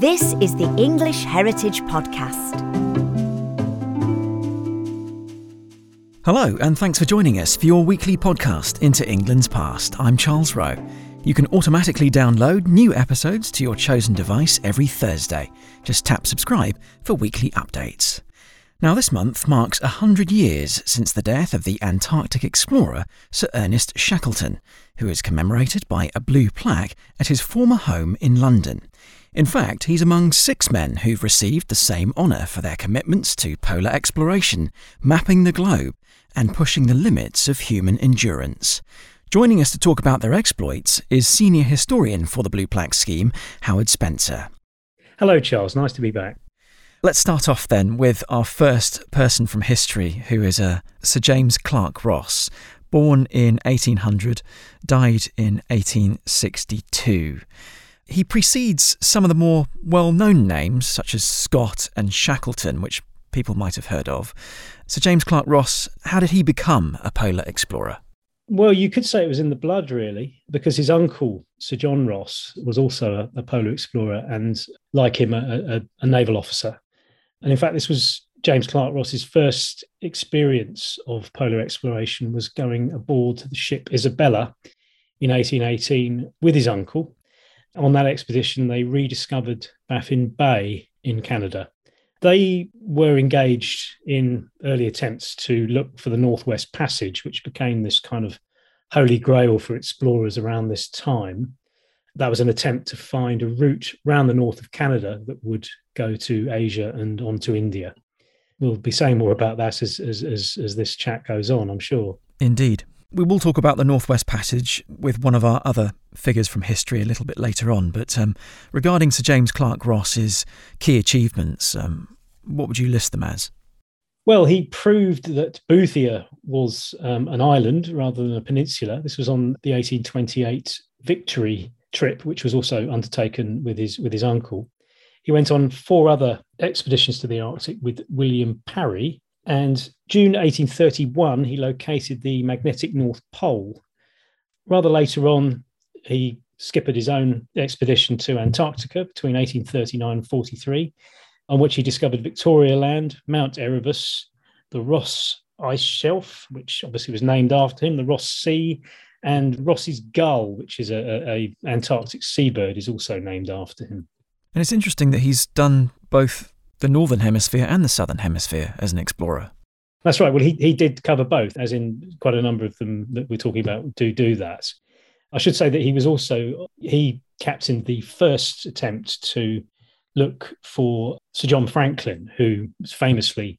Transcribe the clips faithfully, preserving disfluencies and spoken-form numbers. This is the English Heritage Podcast. Hello, and thanks for joining us for your weekly podcast, Into England's Past. I'm Charles Rowe. You can automatically download new episodes to your chosen device every Thursday. Just tap subscribe for weekly updates. Now, this month marks one hundred years since the death of the Antarctic explorer Sir Ernest Shackleton, who is commemorated by a blue plaque at his former home in London. In fact, he's among six men who've received the same honour for their commitments to polar exploration, mapping the globe, and pushing the limits of human endurance. Joining us to talk about their exploits is senior historian for the Blue Plaques scheme, Howard Spencer. Hello, Charles. Nice to be back. Let's start off then with our first person from history, who is uh, Sir James Clark Ross, born in eighteen hundred, died in eighteen sixty-two. He precedes some of the more well-known names, such as Scott and Shackleton, which people might have heard of. Sir James Clark Ross, how did he become a polar explorer? Well, you could say it was in the blood, really, because his uncle, Sir John Ross, was also a, a polar explorer and, like him, a, a, a naval officer. And in fact, this was James Clark Ross's first experience of polar exploration, was going aboard the ship Isabella in eighteen eighteen with his uncle. On that expedition, they rediscovered Baffin Bay in Canada. They were engaged in early attempts to look for the Northwest Passage, which became this kind of holy grail for explorers around this time. That was an attempt to find a route round the north of Canada that would go to Asia and on to India. We'll be saying more about that as, as, as, as this chat goes on, I'm sure. Indeed. We will talk about the Northwest Passage with one of our other figures from history a little bit later on, but um, regarding Sir James Clark Ross's key achievements, um, what would you list them as? Well, he proved that Boothia was um, an island rather than a peninsula. This was on the eighteen twenty-eight Victory trip, which was also undertaken with his with his uncle. He went on four other expeditions to the Arctic with William Parry, and June eighteen thirty-one, he located the Magnetic North Pole. Rather later on, he skippered his own expedition to Antarctica between eighteen thirty-nine and forty-three, on which he discovered Victoria Land, Mount Erebus, the Ross Ice Shelf, which obviously was named after him, the Ross Sea, and Ross's Gull, which is a, a Antarctic seabird, is also named after him. And it's interesting that he's done both the Northern Hemisphere and the Southern Hemisphere as an explorer. That's right. Well, he, he did cover both, as in quite a number of them that we're talking about do do that. I should say that he was also, he captained the first attempt to look for Sir John Franklin, who was famously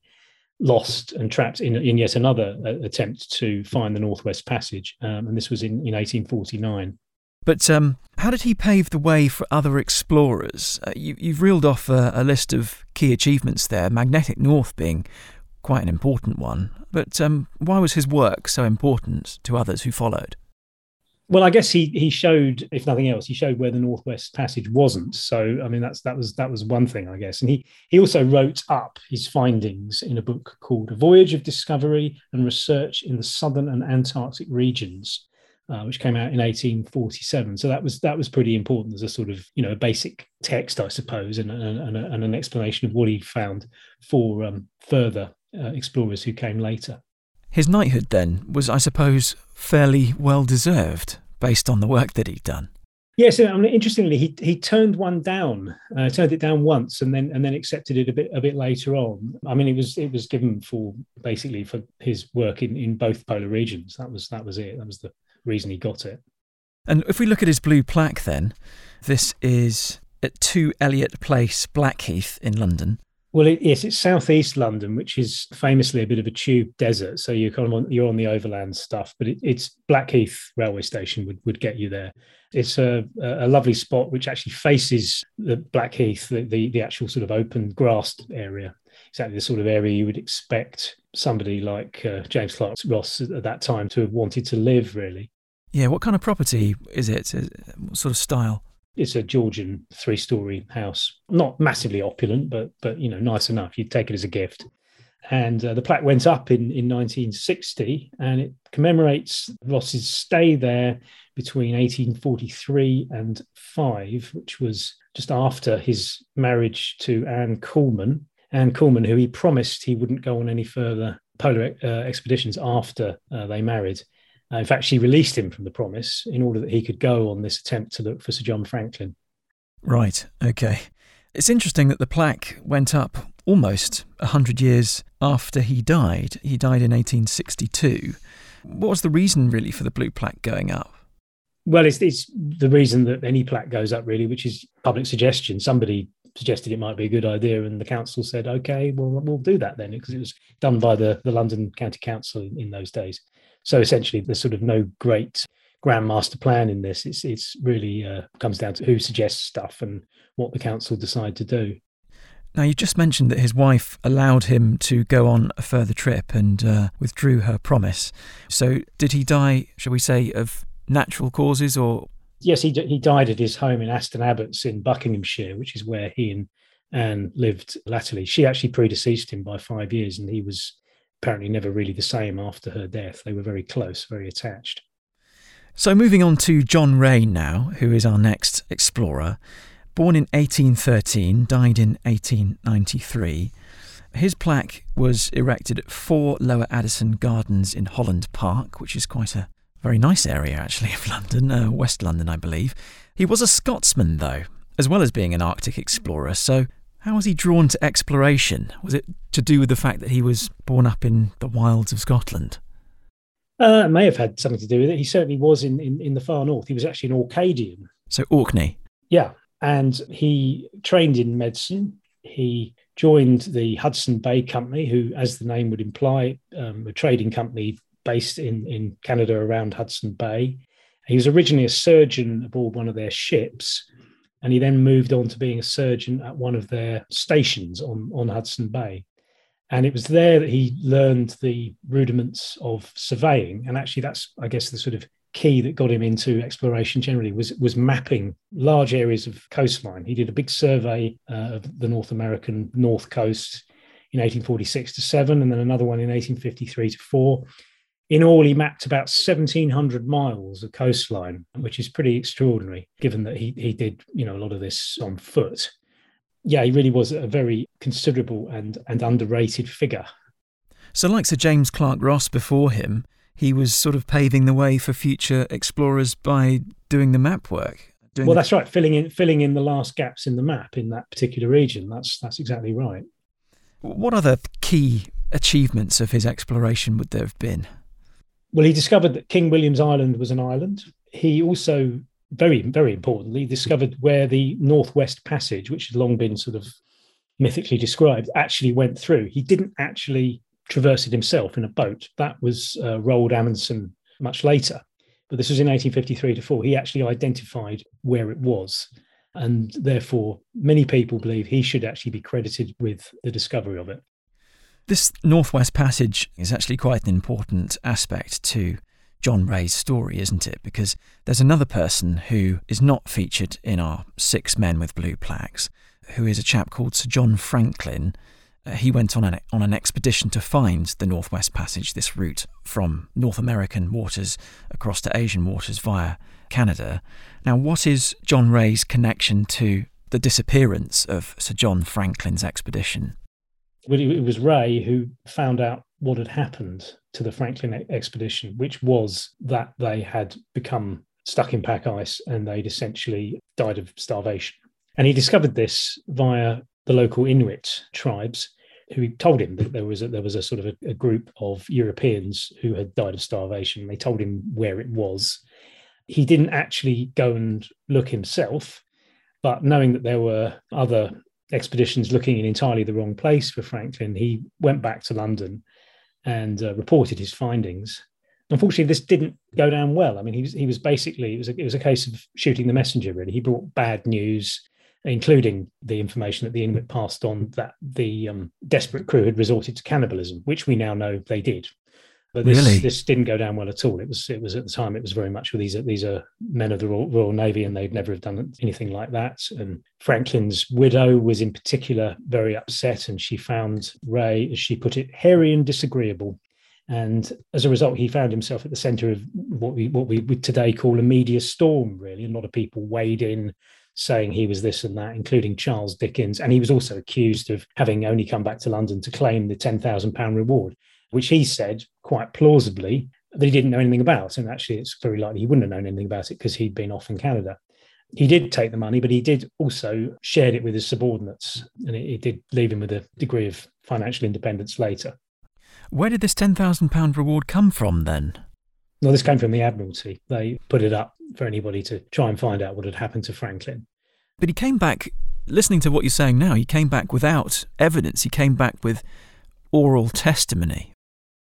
lost and trapped in, in yet another attempt to find the Northwest Passage. Um, and this was in, in eighteen forty-nine. But um, how did he pave the way for other explorers? Uh, you, you've reeled off a, a list of key achievements there, Magnetic North being quite an important one. But um, why was his work so important to others who followed? Well, I guess he he showed, if nothing else, he showed where the Northwest Passage wasn't. So, I mean, that's that was that was one thing, I guess. And he he also wrote up his findings in a book called A Voyage of Discovery and Research in the Southern and Antarctic Regions, Uh, which came out in eighteen forty-seven. So that was that was pretty important as a sort of, you know, basic text, I suppose, and, and, and an explanation of what he found for um, further uh, explorers who came later. His knighthood then was, I suppose, fairly well deserved based on the work that he'd done. Yes, I mean, interestingly, he he turned one down, uh, turned it down once, and then and then accepted it a bit a bit later on. I mean, it was it was given for basically for his work in, in both polar regions. That was that was it. That was the reason he got it. And if we look at his blue plaque then, this is at two Elliot Place, Blackheath in London. Well, it, yes, it's southeast London, which is famously a bit of a tube desert. So you're kind of on, you're on the overland stuff, but it, it's Blackheath railway station would, would get you there. It's a, a lovely spot which actually faces the Blackheath, the, the, the actual sort of open grassed area. Exactly the sort of area you would expect somebody like uh, James Clark Ross at that time to have wanted to live, really. Yeah, what kind of property is it? What sort of style? It's a Georgian three-storey house. Not massively opulent, but, but you know, nice enough. You'd take it as a gift. And uh, the plaque went up in, in nineteen sixty, and it commemorates Ross's stay there between eighteen forty-three and five, which was just after his marriage to Anne Coulman. Anne Coulman, who he promised he wouldn't go on any further polar uh, expeditions after uh, they married. Uh, in fact, she released him from the promise in order that he could go on this attempt to look for Sir John Franklin. Right, OK. It's interesting that the plaque went up almost one hundred years after he died. He died in eighteen sixty-two. What was the reason, really, for the blue plaque going up? Well, it's, it's the reason that any plaque goes up, really, which is public suggestion. Somebody suggested it might be a good idea, and the council said, OK, well, we'll do that then, because it was done by the, the London County Council in, in those days. So essentially, there's sort of no great grand master plan in this. It's it's really uh, comes down to who suggests stuff and what the council decide to do. Now, you just mentioned that his wife allowed him to go on a further trip and uh, withdrew her promise. So did he die, shall we say, of natural causes or...? Yes, he d- he died at his home in Aston Abbots in Buckinghamshire, which is where he and Anne lived latterly. She actually predeceased him by five years and he was... apparently never really the same after her death. They were very close, very attached. So moving on to John Rae now, who is our next explorer. Born in eighteen thirteen, died in eighteen ninety-three. His plaque was erected at four Lower Addison Gardens in Holland Park, which is quite a very nice area, actually, of London, uh, West London, I believe. He was a Scotsman, though, as well as being an Arctic explorer, so... how was he drawn to exploration? Was it to do with the fact that he was born up in the wilds of Scotland? Uh, it may have had something to do with it. He certainly was in, in, in the far north. He was actually an Orcadian. So Orkney? Yeah. And he trained in medicine. He joined the Hudson Bay Company, who, as the name would imply, um, a trading company based in, in Canada around Hudson Bay. He was originally a surgeon aboard one of their ships, and he then moved on to being a surgeon at one of their stations on, on Hudson Bay. And it was there that he learned the rudiments of surveying. And actually that's, I guess, the sort of key that got him into exploration generally was, was mapping large areas of coastline. He did a big survey uh, of the North American North Coast in eighteen forty-six to seven, and then another one in eighteen fifty-three to four. In all, he mapped about seventeen hundred miles of coastline, which is pretty extraordinary, given that he he did, you know, a lot of this on foot. Yeah, he really was a very considerable and, and underrated figure. So like Sir James Clark Ross before him, he was sort of paving the way for future explorers by doing the map work. Doing well, that's right, filling in filling in the last gaps in the map in that particular region. That's that's exactly right. What other key achievements of his exploration would there have been? Well, he discovered that King William's Island was an island. He also, very, very importantly, discovered where the Northwest Passage, which had long been sort of mythically described, actually went through. He didn't actually traverse it himself in a boat. That was uh, Roald Amundsen much later. But this was in eighteen fifty-three to four. He actually identified where it was. And therefore, many people believe he should actually be credited with the discovery of it. This Northwest Passage is actually quite an important aspect to John Rae's story, isn't it? Because there's another person who is not featured in our Six Men with Blue Plaques, who is a chap called Sir John Franklin. Uh, he went on an, on an expedition to find the Northwest Passage, this route from North American waters across to Asian waters via Canada. Now, what is John Rae's connection to the disappearance of Sir John Franklin's expedition? Well, it was Rae who found out what had happened to the Franklin expedition, which was that they had become stuck in pack ice and they'd essentially died of starvation. And he discovered this via the local Inuit tribes, who told him that there was a, there was a sort of a, a group of Europeans who had died of starvation. They told him where it was. He didn't actually go and look himself, but knowing that there were other expeditions looking in entirely the wrong place for Franklin, he went back to London and uh, reported his findings. Unfortunately, this didn't go down well. I mean, he was he was basically, it was a, it was a case of shooting the messenger, really. He brought bad news, including the information that the Inuit passed on that the um, desperate crew had resorted to cannibalism, which we now know they did. But this, really? this didn't go down well at all. It was, it was at the time, it was very much, well, these are, these are men of the Royal, Royal Navy, and they'd never have done anything like that. And Franklin's widow was in particular very upset, and she found Rae, as she put it, hairy and disagreeable. And as a result, he found himself at the centre of what we what we would today call a media storm, really. A lot of people weighed in saying he was this and that, including Charles Dickens. And he was also accused of having only come back to London to claim the ten thousand pounds reward, which he said, quite plausibly, that he didn't know anything about. And actually, it's very likely he wouldn't have known anything about it because he'd been off in Canada. He did take the money, but he did also shared it with his subordinates. And it, it did leave him with a degree of financial independence later. Where did this ten thousand pounds reward come from then? Well, this came from the Admiralty. They put it up for anybody to try and find out what had happened to Franklin. But he came back, listening to what you're saying now, he came back without evidence. He came back with oral testimony.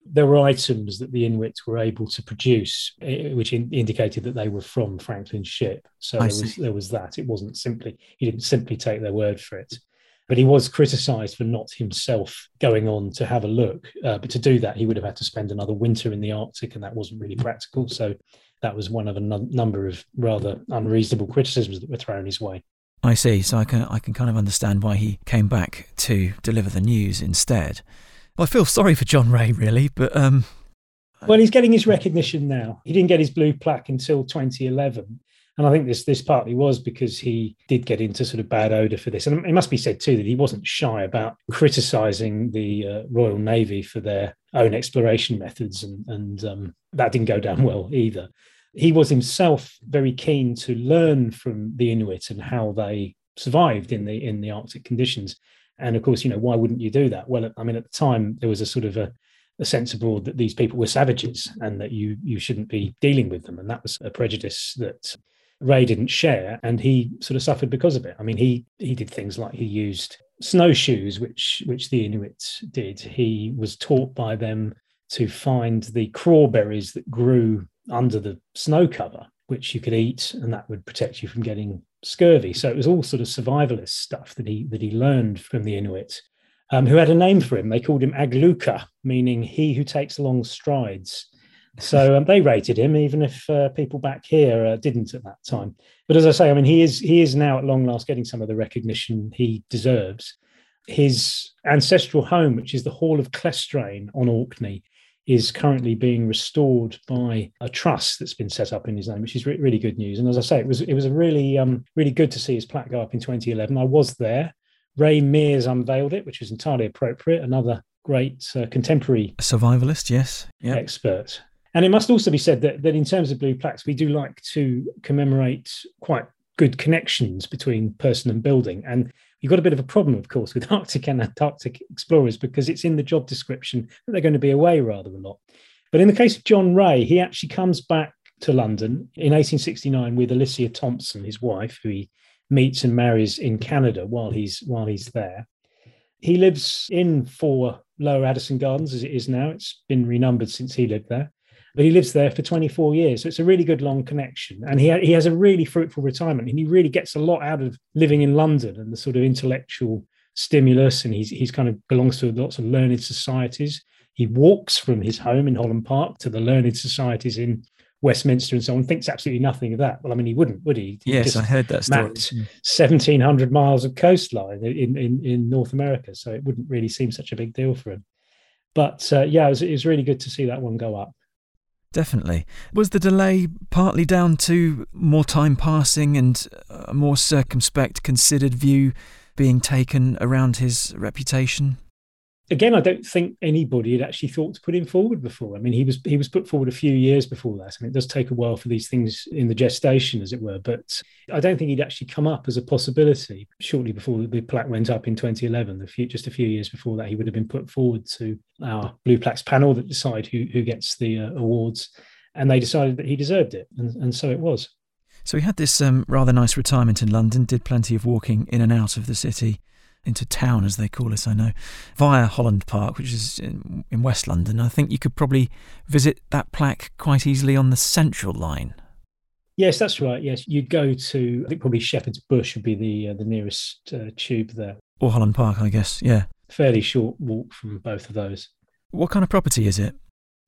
There were items that the Inuits were able to produce, which in- indicated that they were from Franklin's ship. So there was, there was that. It wasn't simply, he didn't simply take their word for it. But he was criticised for not himself going on to have a look. Uh, but to do that, he would have had to spend another winter in the Arctic, and that wasn't really practical. So that was one of a num- number of rather unreasonable criticisms that were thrown his way. I see. So I can, I can kind of understand why he came back to deliver the news instead. Well, I feel sorry for John Rae, really, but... Um... Well, he's getting his recognition now. He didn't get his blue plaque until twenty eleven. And I think this this partly was because he did get into sort of bad odour for this. And it must be said, too, that he wasn't shy about criticising the uh, Royal Navy for their own exploration methods. And, and um, that didn't go down well either. He was himself very keen to learn from the Inuit and how they survived in the in the Arctic conditions. And, of course, you know, why wouldn't you do that? Well, I mean, at the time, there was a sort of a a sense abroad that these people were savages and that you you shouldn't be dealing with them. And that was a prejudice that Rae didn't share, and he sort of suffered because of it. I mean, he he did things like he used snowshoes, which which the Inuits did. He was taught by them to find the crawberries that grew under the snow cover, which you could eat, and that would protect you from getting scurvy. So it was all sort of survivalist stuff that he that he learned from the Inuit, um, who had a name for him. They called him Agluka, meaning he who takes long strides. So um, they rated him, even if uh, people back here uh, didn't at that time. But as I say, I mean, he is he is now at long last getting some of the recognition he deserves. His ancestral home, which is the Hall of Clestrane on Orkney, is currently being restored by a trust that's been set up in his name, which is re- really good news. And as I say, it was it was a really um, really good to see his plaque go up in twenty eleven. I was there. Rae Mears unveiled it, which was entirely appropriate. Another great uh, contemporary survivalist, yes, yep. expert. And it must also be said that, that in terms of blue plaques, we do like to commemorate quite good connections between person and building. And you've got a bit of a problem, of course, with Arctic and Antarctic explorers, because it's in the job description that they're going to be away rather a lot. But in the case of John Rae, he actually comes back to London in eighteen sixty-nine with Alicia Thompson, his wife, who he meets and marries in Canada while he's while he's there. He lives in four Lower Addison Gardens, as it is now. It's been renumbered since he lived there. But he lives there for twenty-four years. So it's a really good long connection. And he ha- he has a really fruitful retirement. And he really gets a lot out of living in London and the sort of intellectual stimulus. And he's he's kind of belongs to lots of learned societies. He walks from his home in Holland Park to the learned societies in Westminster and so on. Thinks absolutely nothing of that. Well, I mean, he wouldn't, would he? he yes, I heard that story. Mapped seventeen hundred miles of coastline in, in, in North America. So it wouldn't really seem such a big deal for him. But uh, yeah, it was, it was really good to see that one go up. Definitely. Was the delay partly down to more time passing and a more circumspect, considered view being taken around his reputation? Again, I don't think anybody had actually thought to put him forward before. I mean, he was he was put forward a few years before that. I mean, it does take a while for these things in the gestation, as it were, but I don't think he'd actually come up as a possibility. Shortly before the plaque went up in twenty eleven, the few, just a few years before that, he would have been put forward to our Blue Plaques panel that decide who, who gets the uh, awards, and they decided that he deserved it, and, and so it was. So he had this um, rather nice retirement in London, did plenty of walking in and out of the city, into town, as they call it, I know, via Holland Park, which is in, in West London. I think you could probably visit that plaque quite easily on the Central line. Yes, that's right. Yes, you'd go to, I think probably Shepherd's Bush would be the uh, the nearest uh, tube there. Or Holland Park, I guess, yeah. Fairly short walk from both of those. What kind of property is it?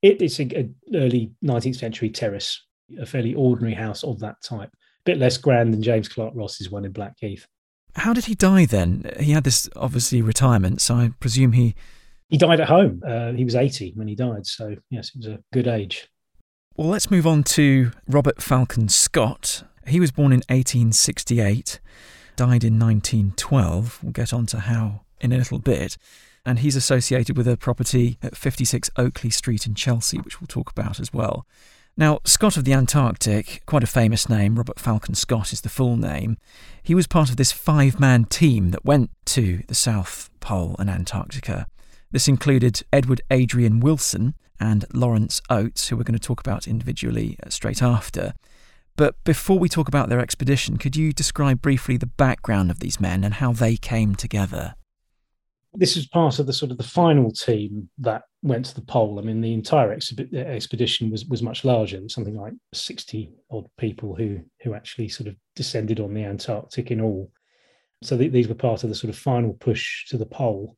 It is an early nineteenth century terrace, a fairly ordinary house of that type. A bit less grand than James Clark Ross's one in Blackheath. How did he die then? He had this, obviously, retirement, so I presume he... He died at home. Uh, he was eighty when he died, so yes, it was a good age. Well, let's move on to Robert Falcon Scott. He was born in eighteen sixty-eight, died in nineteen twelve. We'll get on to how in a little bit. And he's associated with a property at fifty-six Oakley Street in Chelsea, which we'll talk about as well. Now, Scott of the Antarctic, quite a famous name, Robert Falcon Scott is the full name. He was part of this five-man team that went to the South Pole and Antarctica. This included Edward Adrian Wilson and Lawrence Oates, who we're going to talk about individually straight after. But before we talk about their expedition, could you describe briefly the background of these men and how they came together? This was part of the sort of the final team that went to the pole. I mean, the entire ex- expedition was was much larger. There was something like sixty odd people who who actually sort of descended on the Antarctic in all. So th- these were part of the sort of final push to the pole.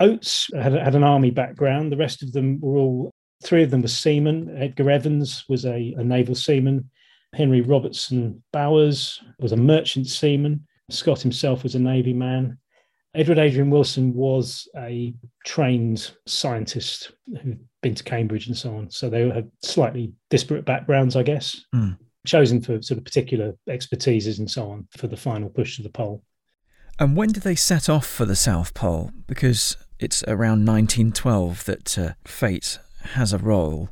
Oates had, had an army background. The rest of them were all, three of them were seamen. Edgar Evans was a, a naval seaman. Henry Robertson Bowers was a merchant seaman. Scott himself was a Navy man. Edward Adrian Wilson was a trained scientist who'd been to Cambridge and so on. So they had slightly disparate backgrounds, I guess, mm. chosen for sort of particular expertises and so on for the final push to the pole. And when did they set off for the South Pole? Because it's around nineteen twelve that uh, fate has a role.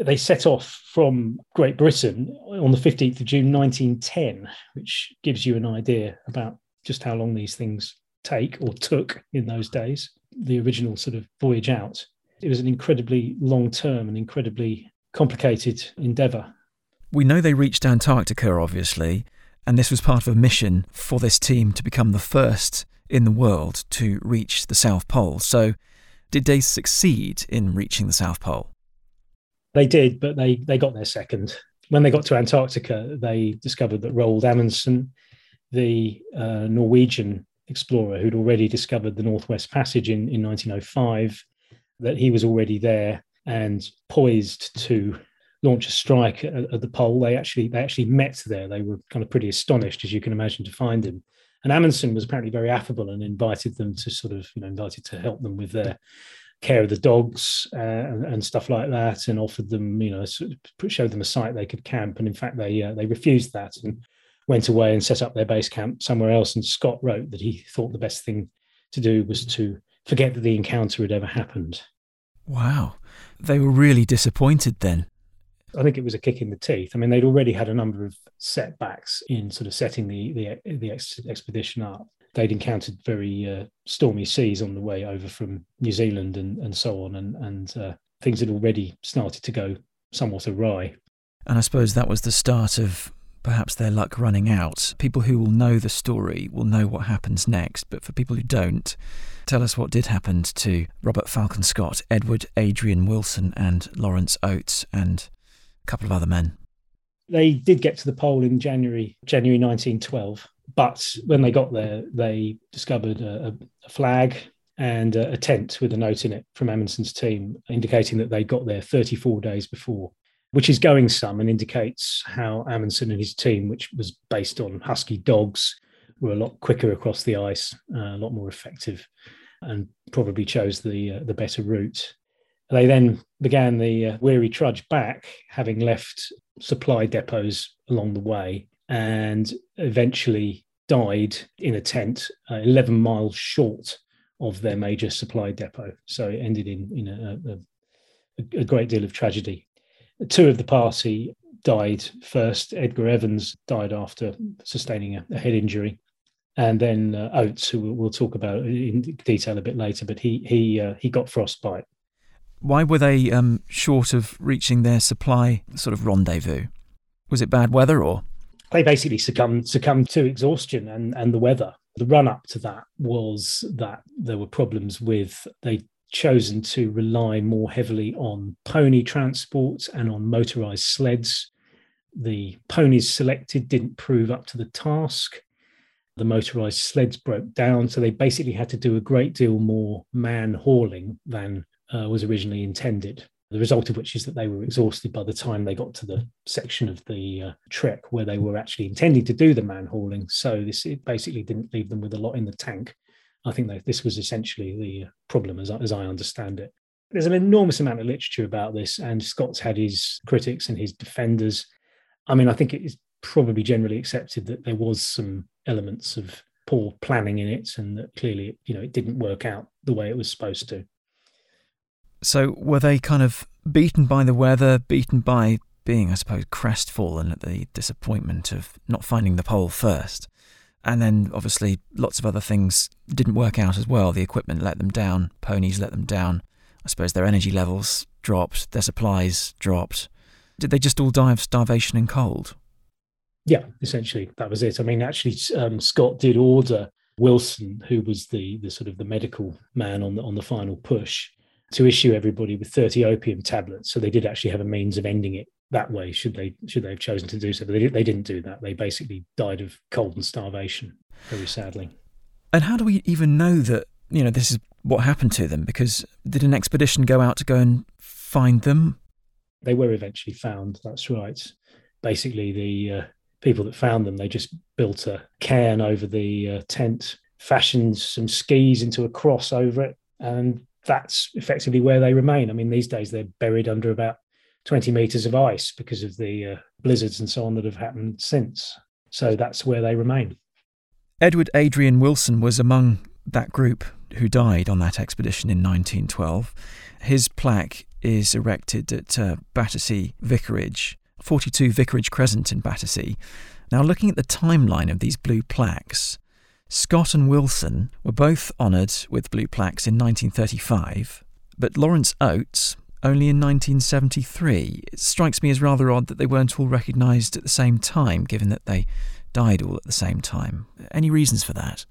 They set off from Great Britain on the fifteenth of June nineteen ten, which gives you an idea about just how long these things take or took in those days, the original sort of voyage out. It was an incredibly long-term and incredibly complicated endeavour. We know they reached Antarctica, obviously, and this was part of a mission for this team to become the first in the world to reach the South Pole. So did they succeed in reaching the South Pole? They did, but they, they got there second. When they got to Antarctica, they discovered that Roald Amundsen, the uh, Norwegian explorer who'd already discovered the Northwest Passage in, in nineteen oh five, that he was already there and poised to launch a strike at, at the pole. They actually they actually met there. They were kind of pretty astonished, as you can imagine, to find him. And Amundsen was apparently very affable and invited them to sort of, you know, invited to help them with their care of the dogs uh, and, and stuff like that, and offered them, you know, sort of showed them a site they could camp. And in fact, they uh, they refused that and went away and set up their base camp somewhere else. And Scott wrote that he thought the best thing to do was to forget that the encounter had ever happened. Wow. They were really disappointed then. I think it was a kick in the teeth. I mean, they'd already had a number of setbacks in sort of setting the the, the ex- expedition up. They'd encountered very uh, stormy seas on the way over from New Zealand and, and so on, and, and uh, things had already started to go somewhat awry. And I suppose that was the start of perhaps their luck running out. People who will know the story will know what happens next, but for people who don't, tell us what did happen to Robert Falcon Scott, Edward Adrian Wilson and Lawrence Oates and a couple of other men. They did get to the pole in January, January nineteen twelve, but when they got there, they discovered a, a flag and a, a tent with a note in it from Amundsen's team indicating that they got there thirty-four days before, which is going some and indicates how Amundsen and his team, which was based on husky dogs, were a lot quicker across the ice, uh, a lot more effective, and probably chose the uh, the better route. They then began the uh, weary trudge back, having left supply depots along the way, and eventually died in a tent uh, eleven miles short of their major supply depot. So it ended in, in a, a, a great deal of tragedy. Two of the party died first. Edgar Evans died after sustaining a, a head injury. And then uh, Oates, who we'll, we'll talk about in detail a bit later, but he he uh, he got frostbite. Why were they um, short of reaching their supply sort of rendezvous? Was it bad weather or? They basically succumbed, succumbed to exhaustion and, and the weather. The run-up to that was that there were problems with... they. chosen to rely more heavily on pony transport and on motorised sleds. The ponies selected didn't prove up to the task. The motorised sleds broke down, so they basically had to do a great deal more man hauling than uh, was originally intended. the result of which is that they were exhausted by the time they got to the section of the uh, trek where they were actually intending to do the man hauling. So this it basically didn't leave them with a lot in the tank. I think that this was essentially the problem, as, as I understand it. There's an enormous amount of literature about this, and Scott's had his critics and his defenders. I mean, I think it is probably generally accepted that there was some elements of poor planning in it, and that clearly, you know, it didn't work out the way it was supposed to. So were they kind of beaten by the weather, beaten by being, I suppose, crestfallen at the disappointment of not finding the pole first? And then, obviously, lots of other things didn't work out as well. The equipment let them down, ponies let them down. I suppose their energy levels dropped, their supplies dropped. Did they just all die of starvation and cold? Yeah, essentially, that was it. I mean, actually, um, Scott did order Wilson, who was the the sort of the medical man on the, on the final push, to issue everybody with thirty opium tablets. So they did actually have a means of ending it that way, should they should they have chosen to do so. But they, did, they didn't do that. They basically died of cold and starvation, very sadly. And how do we even know that, you know, this is what happened to them? Because did an expedition go out to go and find them? They were eventually found, that's right. Basically, the uh, people that found them, they just built a cairn over the uh, tent, fashioned some skis into a cross over it, and that's effectively where they remain. I mean, these days they're buried under about twenty metres of ice because of the uh, blizzards and so on that have happened since. So that's where they remain. Edward Adrian Wilson was among that group who died on that expedition in nineteen twelve. His plaque is erected at uh, Battersea Vicarage, forty-two Vicarage Crescent in Battersea. Now, looking at the timeline of these blue plaques, Scott and Wilson were both honoured with blue plaques in nineteen thirty-five, but Lawrence Oates only in nineteen seventy-three. It strikes me as rather odd that they weren't all recognised at the same time, given that they died all at the same time. Any reasons for that?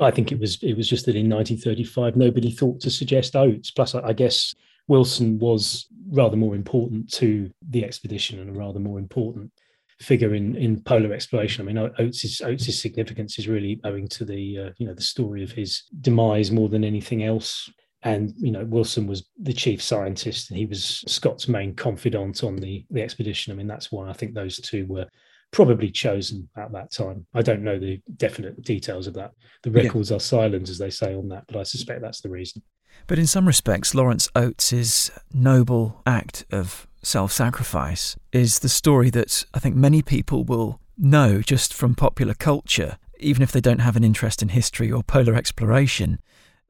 I think it was it was just that in nineteen thirty-five, nobody thought to suggest Oates. Plus, I guess Wilson was rather more important to the expedition and a rather more important figure in, in polar exploration. I mean, Oates's, Oates's significance is really owing to the uh, you know the story of his demise more than anything else. And you know, Wilson was the chief scientist, and he was Scott's main confidant on the the expedition. I mean, that's why I think those two were probably chosen at that time. I don't know the definite details of that. The records yeah. are silent, as they say, on that, but I suspect that's the reason. But in some respects, Lawrence Oates's noble act of self-sacrifice is the story that I think many people will know just from popular culture, even if they don't have an interest in history or polar exploration.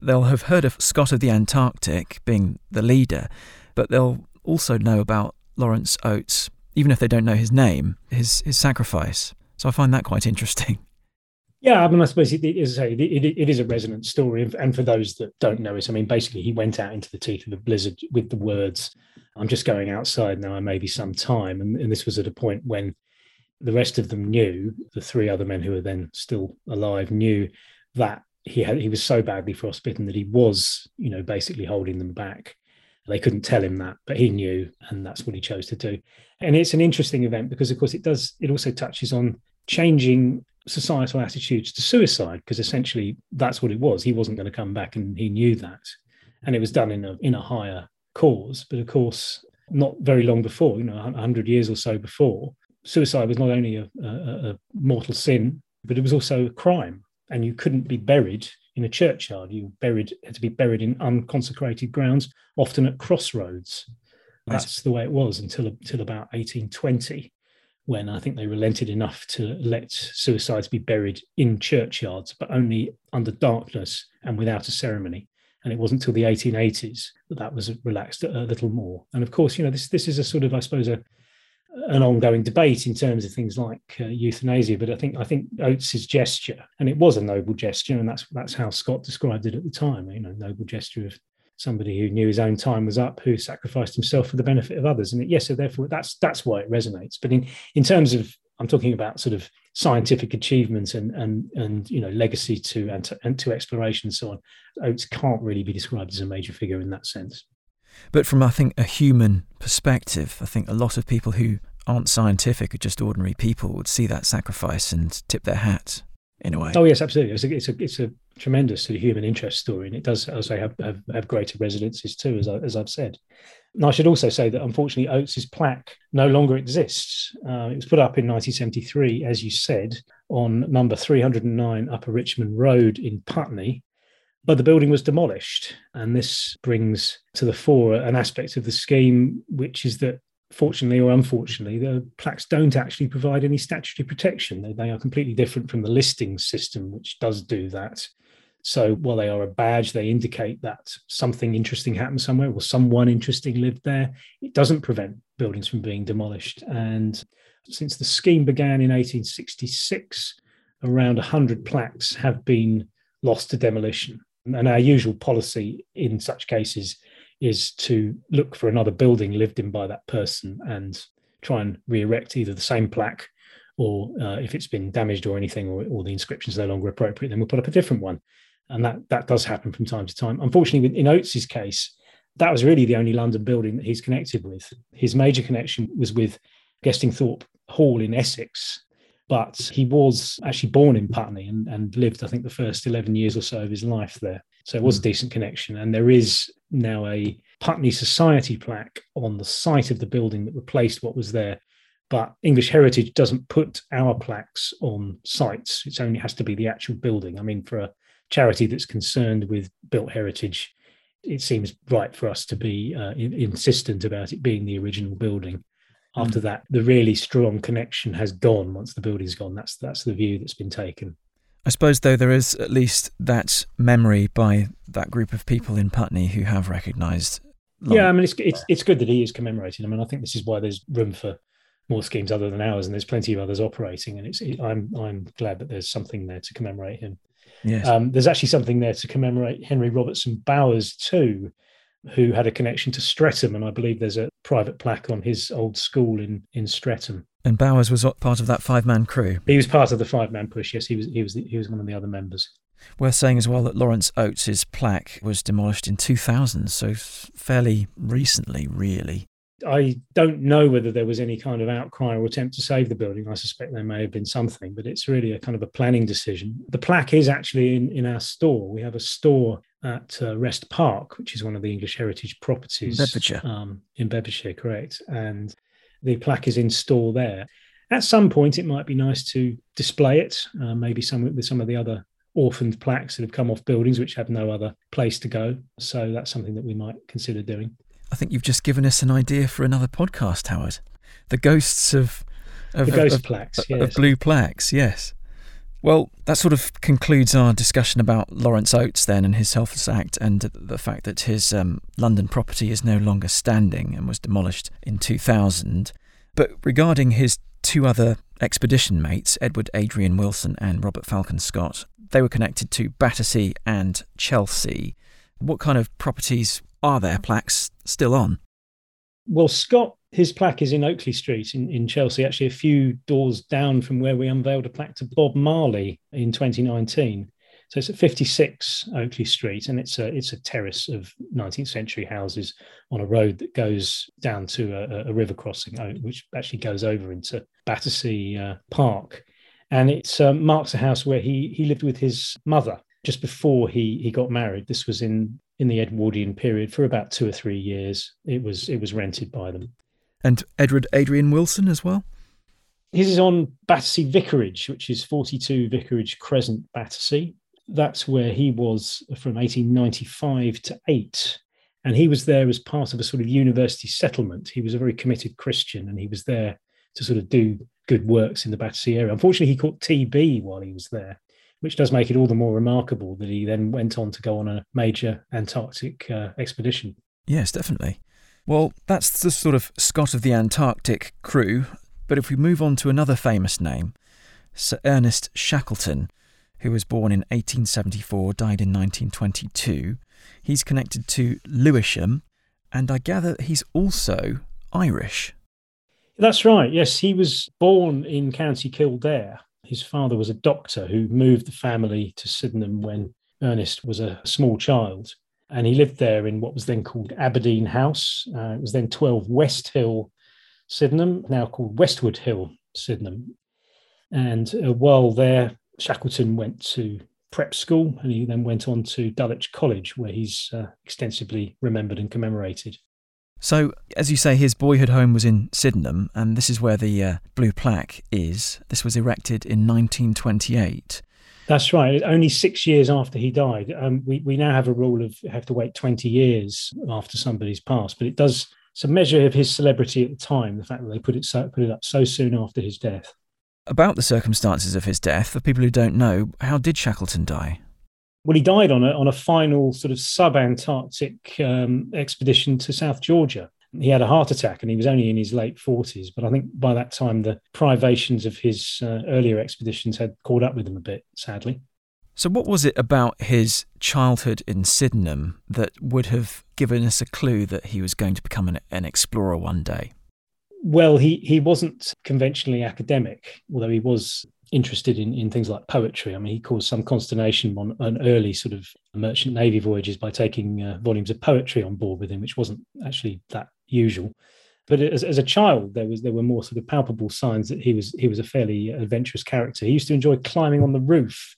They'll have heard of Scott of the Antarctic being the leader, but they'll also know about Lawrence Oates, even if they don't know his name, his his sacrifice. So I find that quite interesting. Yeah, I mean, I suppose it is, it, it is a resonant story. And for those that don't know it, I mean, basically he went out into the teeth of a blizzard with the words, "I'm just going outside now, I may be some time." And, and this was at a point when the rest of them knew, the three other men who were then still alive knew that he had he was so badly frostbitten that he was, you know, basically holding them back. They couldn't tell him that, but he knew, and that's what he chose to do. And it's an interesting event because, of course, it does. It also touches on changing societal attitudes to suicide, because essentially that's what it was. He wasn't going to come back, and he knew that. And it was done in a in a higher cause. But of course, not very long before, you know, one hundred years or so before, suicide was not only a, a, a mortal sin, but it was also a crime. And you couldn't be buried in a churchyard. You buried had to be buried in unconsecrated grounds, often at crossroads. That's the way it was until, until about eighteen twenty, when I think they relented enough to let suicides be buried in churchyards, but only under darkness and without a ceremony. And it wasn't till the eighteen eighties that that was relaxed a little more. And of course, you know, this this is a sort of, I suppose, a an ongoing debate in terms of things like uh, euthanasia, but I think I think Oates's gesture, and it was a noble gesture, and that's that's how Scott described it at the time. You know, noble gesture of somebody who knew his own time was up, who sacrificed himself for the benefit of others. And it, yes, so therefore that's that's why it resonates. But in in terms of, I'm talking about sort of scientific achievements and and and you know legacy to and to, and to exploration and so on, Oates can't really be described as a major figure in that sense. But from, I think, a human perspective, I think a lot of people who aren't scientific or just ordinary people would see that sacrifice and tip their hat in a way. Oh, yes, absolutely. It's a, it's a, it's a tremendous sort of human interest story, and it does, as I have, have, have greater resonances too, as, I, as I've said. And I should also say that, unfortunately, Oates's plaque no longer exists. Uh, it was put up in nineteen seventy-three, as you said, on number three hundred nine Upper Richmond Road in Putney. But the building was demolished. And this brings to the fore an aspect of the scheme, which is that, fortunately or unfortunately, the plaques don't actually provide any statutory protection. They are completely different from the listing system, which does do that. So while they are a badge, they indicate that something interesting happened somewhere or someone interesting lived there. It doesn't prevent buildings from being demolished. And since the scheme began in eighteen sixty-six, around one hundred plaques have been lost to demolition. And our usual policy in such cases is to look for another building lived in by that person and try and re-erect either the same plaque or uh, if it's been damaged or anything, or, or the inscription's no longer appropriate, then we'll put up a different one. And that, that does happen from time to time. Unfortunately, in Oates's case, that was really the only London building that he's connected with. His major connection was with Guestingthorpe Hall in Essex, but he was actually born in Putney and, and lived, I think, the first eleven years or so of his life there. So it was a decent connection. And there is now a Putney Society plaque on the site of the building that replaced what was there. But English Heritage doesn't put our plaques on sites. It only has to be the actual building. I mean, for a charity that's concerned with built heritage, it seems right for us to be uh, in- insistent about it being the original building. After mm. that, the really strong connection has gone once the building's gone. That's that's the view that's been taken. I suppose, though, there is at least that memory by that group of people in Putney who have recognised. Yeah, I mean, it's, it's it's good that he is commemorated. I mean, I think this is why there's room for more schemes other than ours, and there's plenty of others operating. And it's it, I'm I'm glad that there's something there to commemorate him. Yes. Um, there's actually something there to commemorate Henry Robertson Bowers too, who had a connection to Streatham, and I believe there's a private plaque on his old school in, in Streatham. And Bowers was part of that five-man crew? He was part of the five-man push, yes, he was, he was, the, he was one of the other members. Worth saying as well that Lawrence Oates' plaque was demolished in two thousand, so fairly recently, really. I don't know whether there was any kind of outcry or attempt to save the building. I suspect there may have been something, but it's really a kind of a planning decision. The plaque is actually in, in our store. We have a store at uh, Rest Park, which is one of the English Heritage properties. In Bedfordshire. Um, in Bedfordshire, correct. And the plaque is in store there. At some point, it might be nice to display it, uh, maybe some, with some of the other orphaned plaques that have come off buildings which have no other place to go. So that's something that we might consider doing. I think you've just given us an idea for another podcast, Howard. The ghosts of... of the ghost of, plaques, of, yes. Of blue plaques, yes. Well, that sort of concludes our discussion about Lawrence Oates then and his Helpless Act and the fact that his um, London property is no longer standing and was demolished in two thousand. But regarding his two other expedition mates, Edward Adrian Wilson and Robert Falcon Scott, they were connected to Battersea and Chelsea. What kind of properties... are their plaques still on? Well, Scott, his plaque is in Oakley Street in, in Chelsea, actually a few doors down from where we unveiled a plaque to Bob Marley in twenty nineteen. So it's at fifty-six Oakley Street, and it's a it's a terrace of nineteenth century houses on a road that goes down to a, a river crossing, which actually goes over into Battersea uh, Park. And it uh, marks a house where he he lived with his mother just before he he got married. This was in... in the Edwardian period for about two or three years. It was it was rented by them. And Edward Adrian Wilson as well? His is on Battersea Vicarage, which is forty-two Vicarage Crescent, Battersea. That's where he was from eighteen ninety-five to eight. And he was there as part of a sort of university settlement. He was a very committed Christian, and he was there to sort of do good works in the Battersea area. Unfortunately, he caught T B while he was there, which does make it all the more remarkable that he then went on to go on a major Antarctic uh, expedition. Yes, definitely. Well, that's the sort of Scott of the Antarctic crew. But if we move on to another famous name, Sir Ernest Shackleton, who was born in eighteen seventy-four, died in nineteen twenty-two. He's connected to Lewisham, and I gather he's also Irish. That's right, yes. He was born in County Kildare. His father was a doctor who moved the family to Sydenham when Ernest was a small child. And he lived there in what was then called Aberdeen House. Uh, it was then twelve West Hill, Sydenham, now called Westwood Hill, Sydenham. And uh, while there, Shackleton went to prep school, and he then went on to Dulwich College, where he's uh, extensively remembered and commemorated. So, as you say, his boyhood home was in Sydenham, and this is where the uh, blue plaque is. This was erected in nineteen twenty-eight. That's right. Only six years after he died. Um, we, we now have a rule of have to wait twenty years after somebody's passed, but it does... It's a measure of his celebrity at the time, the fact that they put it so, put it up so soon after his death. About the circumstances of his death, for people who don't know, how did Shackleton die? Well, he died on a, on a final sort of sub-Antarctic um, expedition to South Georgia. He had a heart attack and he was only in his late forties, but I think by that time the privations of his uh, earlier expeditions had caught up with him a bit, sadly. So what was it about his childhood in Sydenham that would have given us a clue that he was going to become an, an explorer one day? Well, he, he wasn't conventionally academic, although he was interested in, in things like poetry. I mean, he caused some consternation on an early sort of merchant navy voyages by taking uh, volumes of poetry on board with him, which wasn't actually that usual. But as, as a child, there was there were more sort of palpable signs that he was he was a fairly adventurous character. He used to enjoy climbing on the roof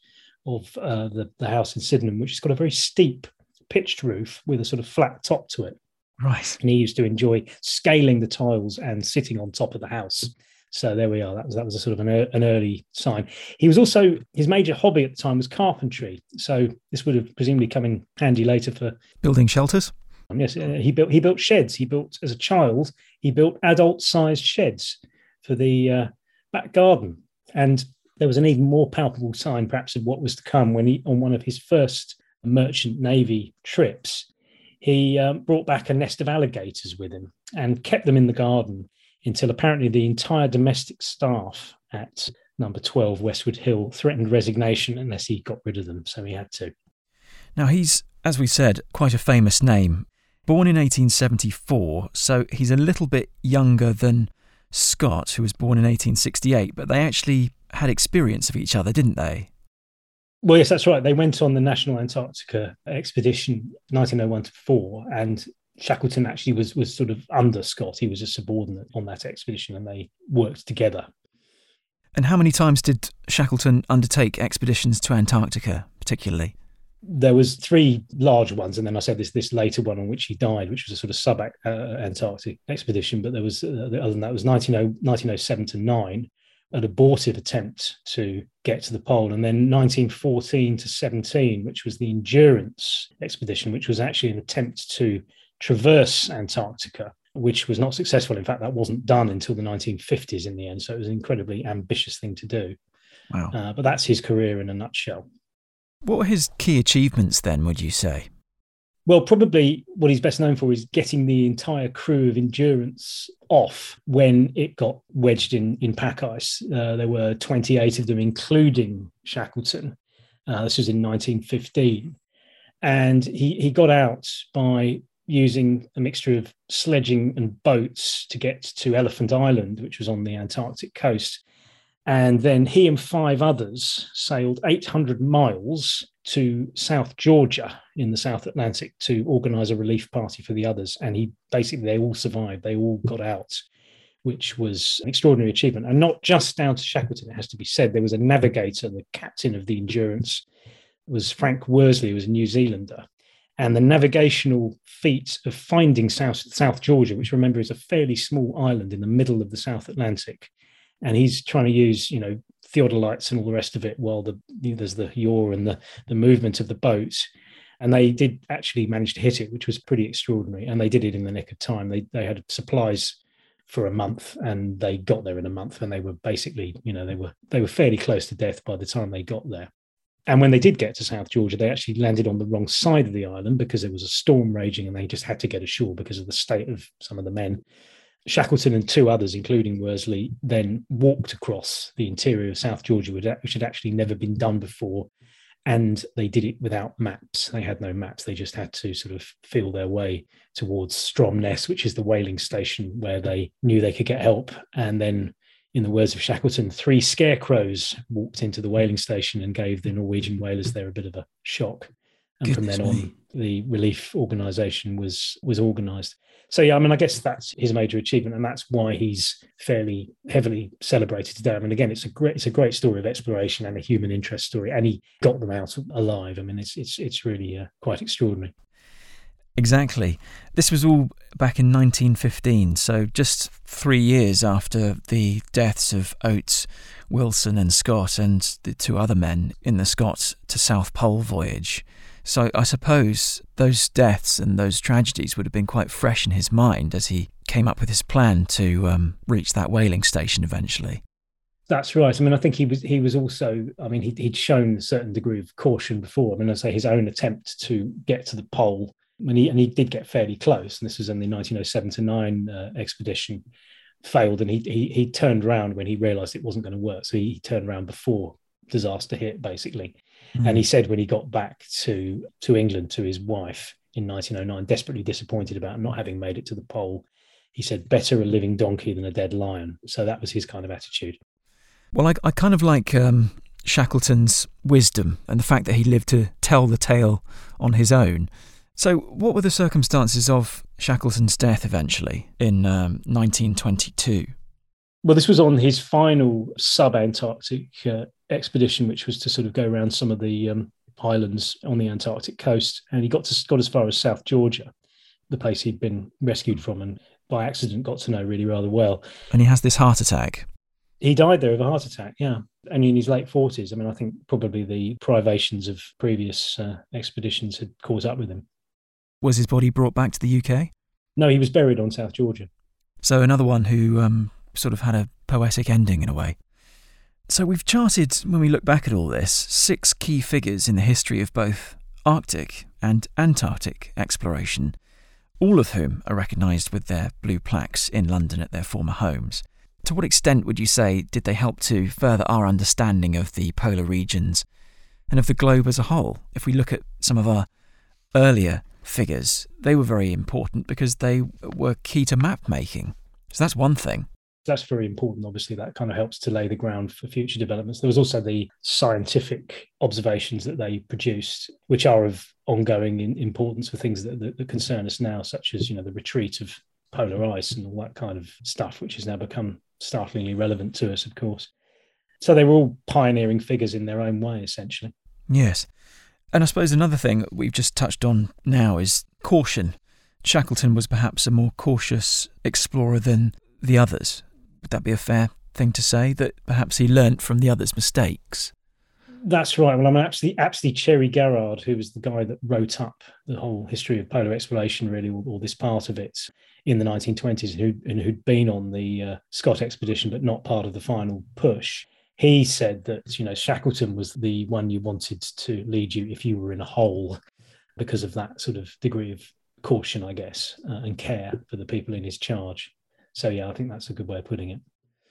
of uh, the, the house in Sydenham, which has got a very steep pitched roof with a sort of flat top to it. Right. And he used to enjoy scaling the tiles and sitting on top of the house. So there we are. That was that was a sort of an, er, an early sign. He was also, his major hobby at the time was carpentry. So this would have presumably come in handy later for... Building shelters? Um, yes, uh, he built he built sheds. He built, as a child, he built adult-sized sheds for the uh, back garden. And there was an even more palpable sign, perhaps, of what was to come when he, on one of his first merchant navy trips, he um, brought back a nest of alligators with him and kept them in the garden until apparently the entire domestic staff at number twelve Westwood Hill threatened resignation unless he got rid of them, so he had to. Now, he's, as we said, quite a famous name. Born in eighteen seventy-four, so he's a little bit younger than Scott, who was born in eighteen sixty-eight, but they actually had experience of each other, didn't they? Well, yes, that's right. They went on the National Antarctica Expedition nineteen oh one to four, and Shackleton actually was was sort of under Scott. He was a subordinate on that expedition, and they worked together. And how many times did Shackleton undertake expeditions to Antarctica, particularly? There was three large ones, and then I said this this later one on which he died, which was a sort of sub-Antarctic expedition. But there was, uh, other than that, it was nineteen oh seven to nine. An abortive attempt to get to the pole, and then nineteen fourteen to seventeen, which was the Endurance expedition, which was actually an attempt to traverse Antarctica, which was not successful. In fact, that wasn't done until the nineteen fifties in the end, so it was an incredibly ambitious thing to do. Wow. Uh, but that's his career in a nutshell. What were his key achievements then, would you say? Well, probably what he's best known for is getting the entire crew of Endurance off when it got wedged in, in pack ice. Uh, there were twenty-eight of them, including Shackleton. Uh, this was in nineteen fifteen. And he, he got out by using a mixture of sledging and boats to get to Elephant Island, which was on the Antarctic coast. And then he and five others sailed eight hundred miles to South Georgia in the South Atlantic to organise a relief party for the others. And he basically, they all survived. They all got out, which was an extraordinary achievement. And not just down to Shackleton, it has to be said. There was a navigator, the captain of the Endurance was Frank Worsley, who was a New Zealander. And the navigational feat of finding South, South Georgia, which remember is a fairly small island in the middle of the South Atlantic, and he's trying to use, you know, theodolites and all the rest of it while the, you know, there's the yaw and the, the movement of the boat. And they did actually manage to hit it, which was pretty extraordinary. And they did it in the nick of time. They they had supplies for a month and they got there in a month. And they were basically, you know, they were they were fairly close to death by the time they got there. And when they did get to South Georgia, they actually landed on the wrong side of the island because there was a storm raging and they just had to get ashore because of the state of some of the men. Shackleton and two others, including Worsley, then walked across the interior of South Georgia, which had actually never been done before, and they did it without maps. They had no maps. They just had to sort of feel their way towards Stromness, which is the whaling station where they knew they could get help. And then, in the words of Shackleton, three scarecrows walked into the whaling station and gave the Norwegian whalers there a bit of a shock. And Goodness from then on, me. the relief organisation was was organised. So, yeah, I mean, I guess that's his major achievement, and that's why he's fairly heavily celebrated today. I mean, again, it's a great it's a great story of exploration and a human interest story, and he got them out alive. I mean, it's it's it's really uh, quite extraordinary. Exactly. This was all back in nineteen fifteen, so just three years after the deaths of Oates, Wilson and Scott and the two other men in the Scott to South Pole voyage. So I suppose those deaths and those tragedies would have been quite fresh in his mind as he came up with his plan to um, reach that whaling station eventually. That's right. I mean, I think he was he was also, I mean, he'd, he'd shown a certain degree of caution before. I mean, I say his own attempt to get to the pole, and he, and he did get fairly close, and this was in the nineteen oh seven to nine uh, expedition, failed, and he, he he turned around when he realised it wasn't going to work. So he, he turned around before disaster hit, basically. Mm. And he said when he got back to, to England, to his wife in nineteen oh nine, desperately disappointed about not having made it to the pole, he said, better a living donkey than a dead lion. So that was his kind of attitude. Well, I, I kind of like um, Shackleton's wisdom and the fact that he lived to tell the tale on his own. So what were the circumstances of Shackleton's death eventually in um, nineteen twenty-two? Well, this was on his final sub-Antarctic uh, expedition, which was to sort of go around some of the um, islands on the Antarctic coast. And he got to got as far as South Georgia, the place he'd been rescued from and by accident got to know really rather well. And he has this heart attack. He died there of a heart attack, yeah. And in his late forties, I mean, I think probably the privations of previous uh, expeditions had caught up with him. Was his body brought back to the U K? No, he was buried on South Georgia. So another one who um, sort of had a poetic ending in a way. So we've charted, when we look back at all this, six key figures in the history of both Arctic and Antarctic exploration, all of whom are recognised with their blue plaques in London at their former homes. To what extent would you say did they help to further our understanding of the polar regions and of the globe as a whole? If we look at some of our earlier figures, they were very important because they were key to map making. So that's one thing. That's very important, obviously. That kind of helps to lay the ground for future developments. There was also the scientific observations that they produced, which are of ongoing importance for things that, that, that concern us now, such as, you know, the retreat of polar ice and all that kind of stuff, which has now become startlingly relevant to us, of course. So they were all pioneering figures in their own way, essentially. Yes. And I suppose another thing we've just touched on now is caution. Shackleton was perhaps a more cautious explorer than the others. Would that be a fair thing to say, that perhaps he learnt from the others' mistakes? That's right. Well, I'm actually, actually Cherry Garrard, who was the guy that wrote up the whole history of polar exploration, really, or, or this part of it, in the nineteen twenties, who, and who'd been on the uh, Scott expedition but not part of the final push. He said that, you know, Shackleton was the one you wanted to lead you if you were in a hole, because of that sort of degree of caution, I guess, uh, and care for the people in his charge. So, yeah, I think that's a good way of putting it.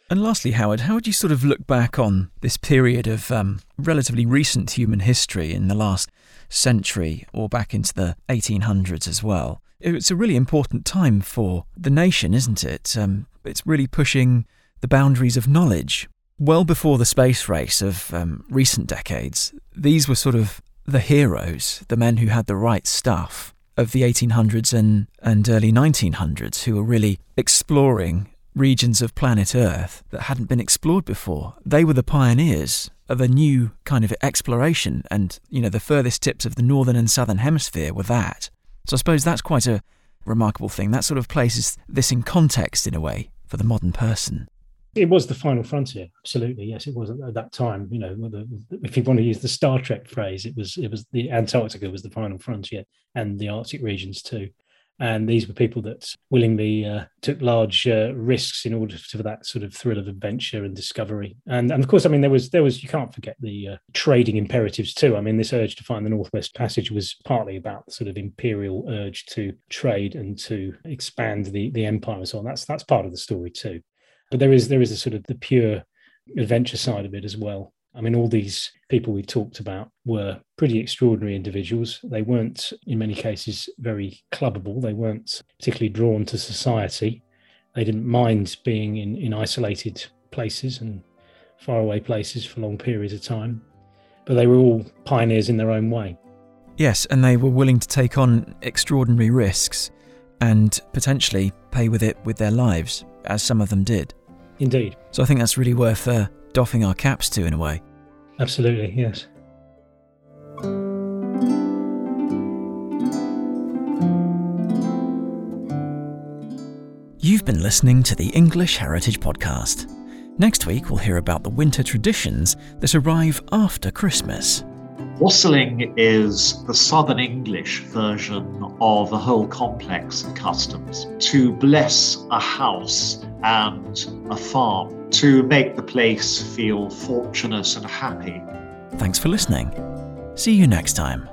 And lastly, Howard, how would you sort of look back on this period of um, relatively recent human history in the last century or back into the eighteen hundreds as well? It's a really important time for the nation, isn't it? Um, it's really pushing the boundaries of knowledge. Well before the space race of um, recent decades, these were sort of the heroes, the men who had the right stuff of the eighteen hundreds and, and early nineteen hundreds, who were really exploring regions of planet Earth that hadn't been explored before. They were the pioneers of a new kind of exploration, and, you know, the furthest tips of the northern and southern hemisphere were that. So I suppose that's quite a remarkable thing. That sort of places this in context, in a way, for the modern person. It was the final frontier, absolutely. Yes, it was at that time. You know, the, if you want to use the Star Trek phrase, it was it was the Antarctica was the final frontier, and the Arctic regions too. And these were people that willingly uh, took large uh, risks in order for that sort of thrill of adventure and discovery. And, and of course, I mean, there was, there was you can't forget the uh, trading imperatives too. I mean, this urge to find the Northwest Passage was partly about the sort of imperial urge to trade and to expand the, the empire and so on. That's that's part of the story too. But there is there is a sort of the pure adventure side of it as well. I mean, all these people we talked about were pretty extraordinary individuals. They weren't, in many cases, very clubbable. They weren't particularly drawn to society. They didn't mind being in, in isolated places and faraway places for long periods of time. But they were all pioneers in their own way. Yes, and they were willing to take on extraordinary risks and potentially pay with it with their lives, as some of them did. Indeed. So I think that's really worth uh, doffing our caps to, in a way. Absolutely, yes. You've been listening to the English Heritage Podcast. Next week, we'll hear about the winter traditions that arrive after Christmas. Wassailing is the Southern English version of a whole complex of customs. To bless a house and a farm, to make the place feel fortunate and happy. Thanks for listening. See you next time.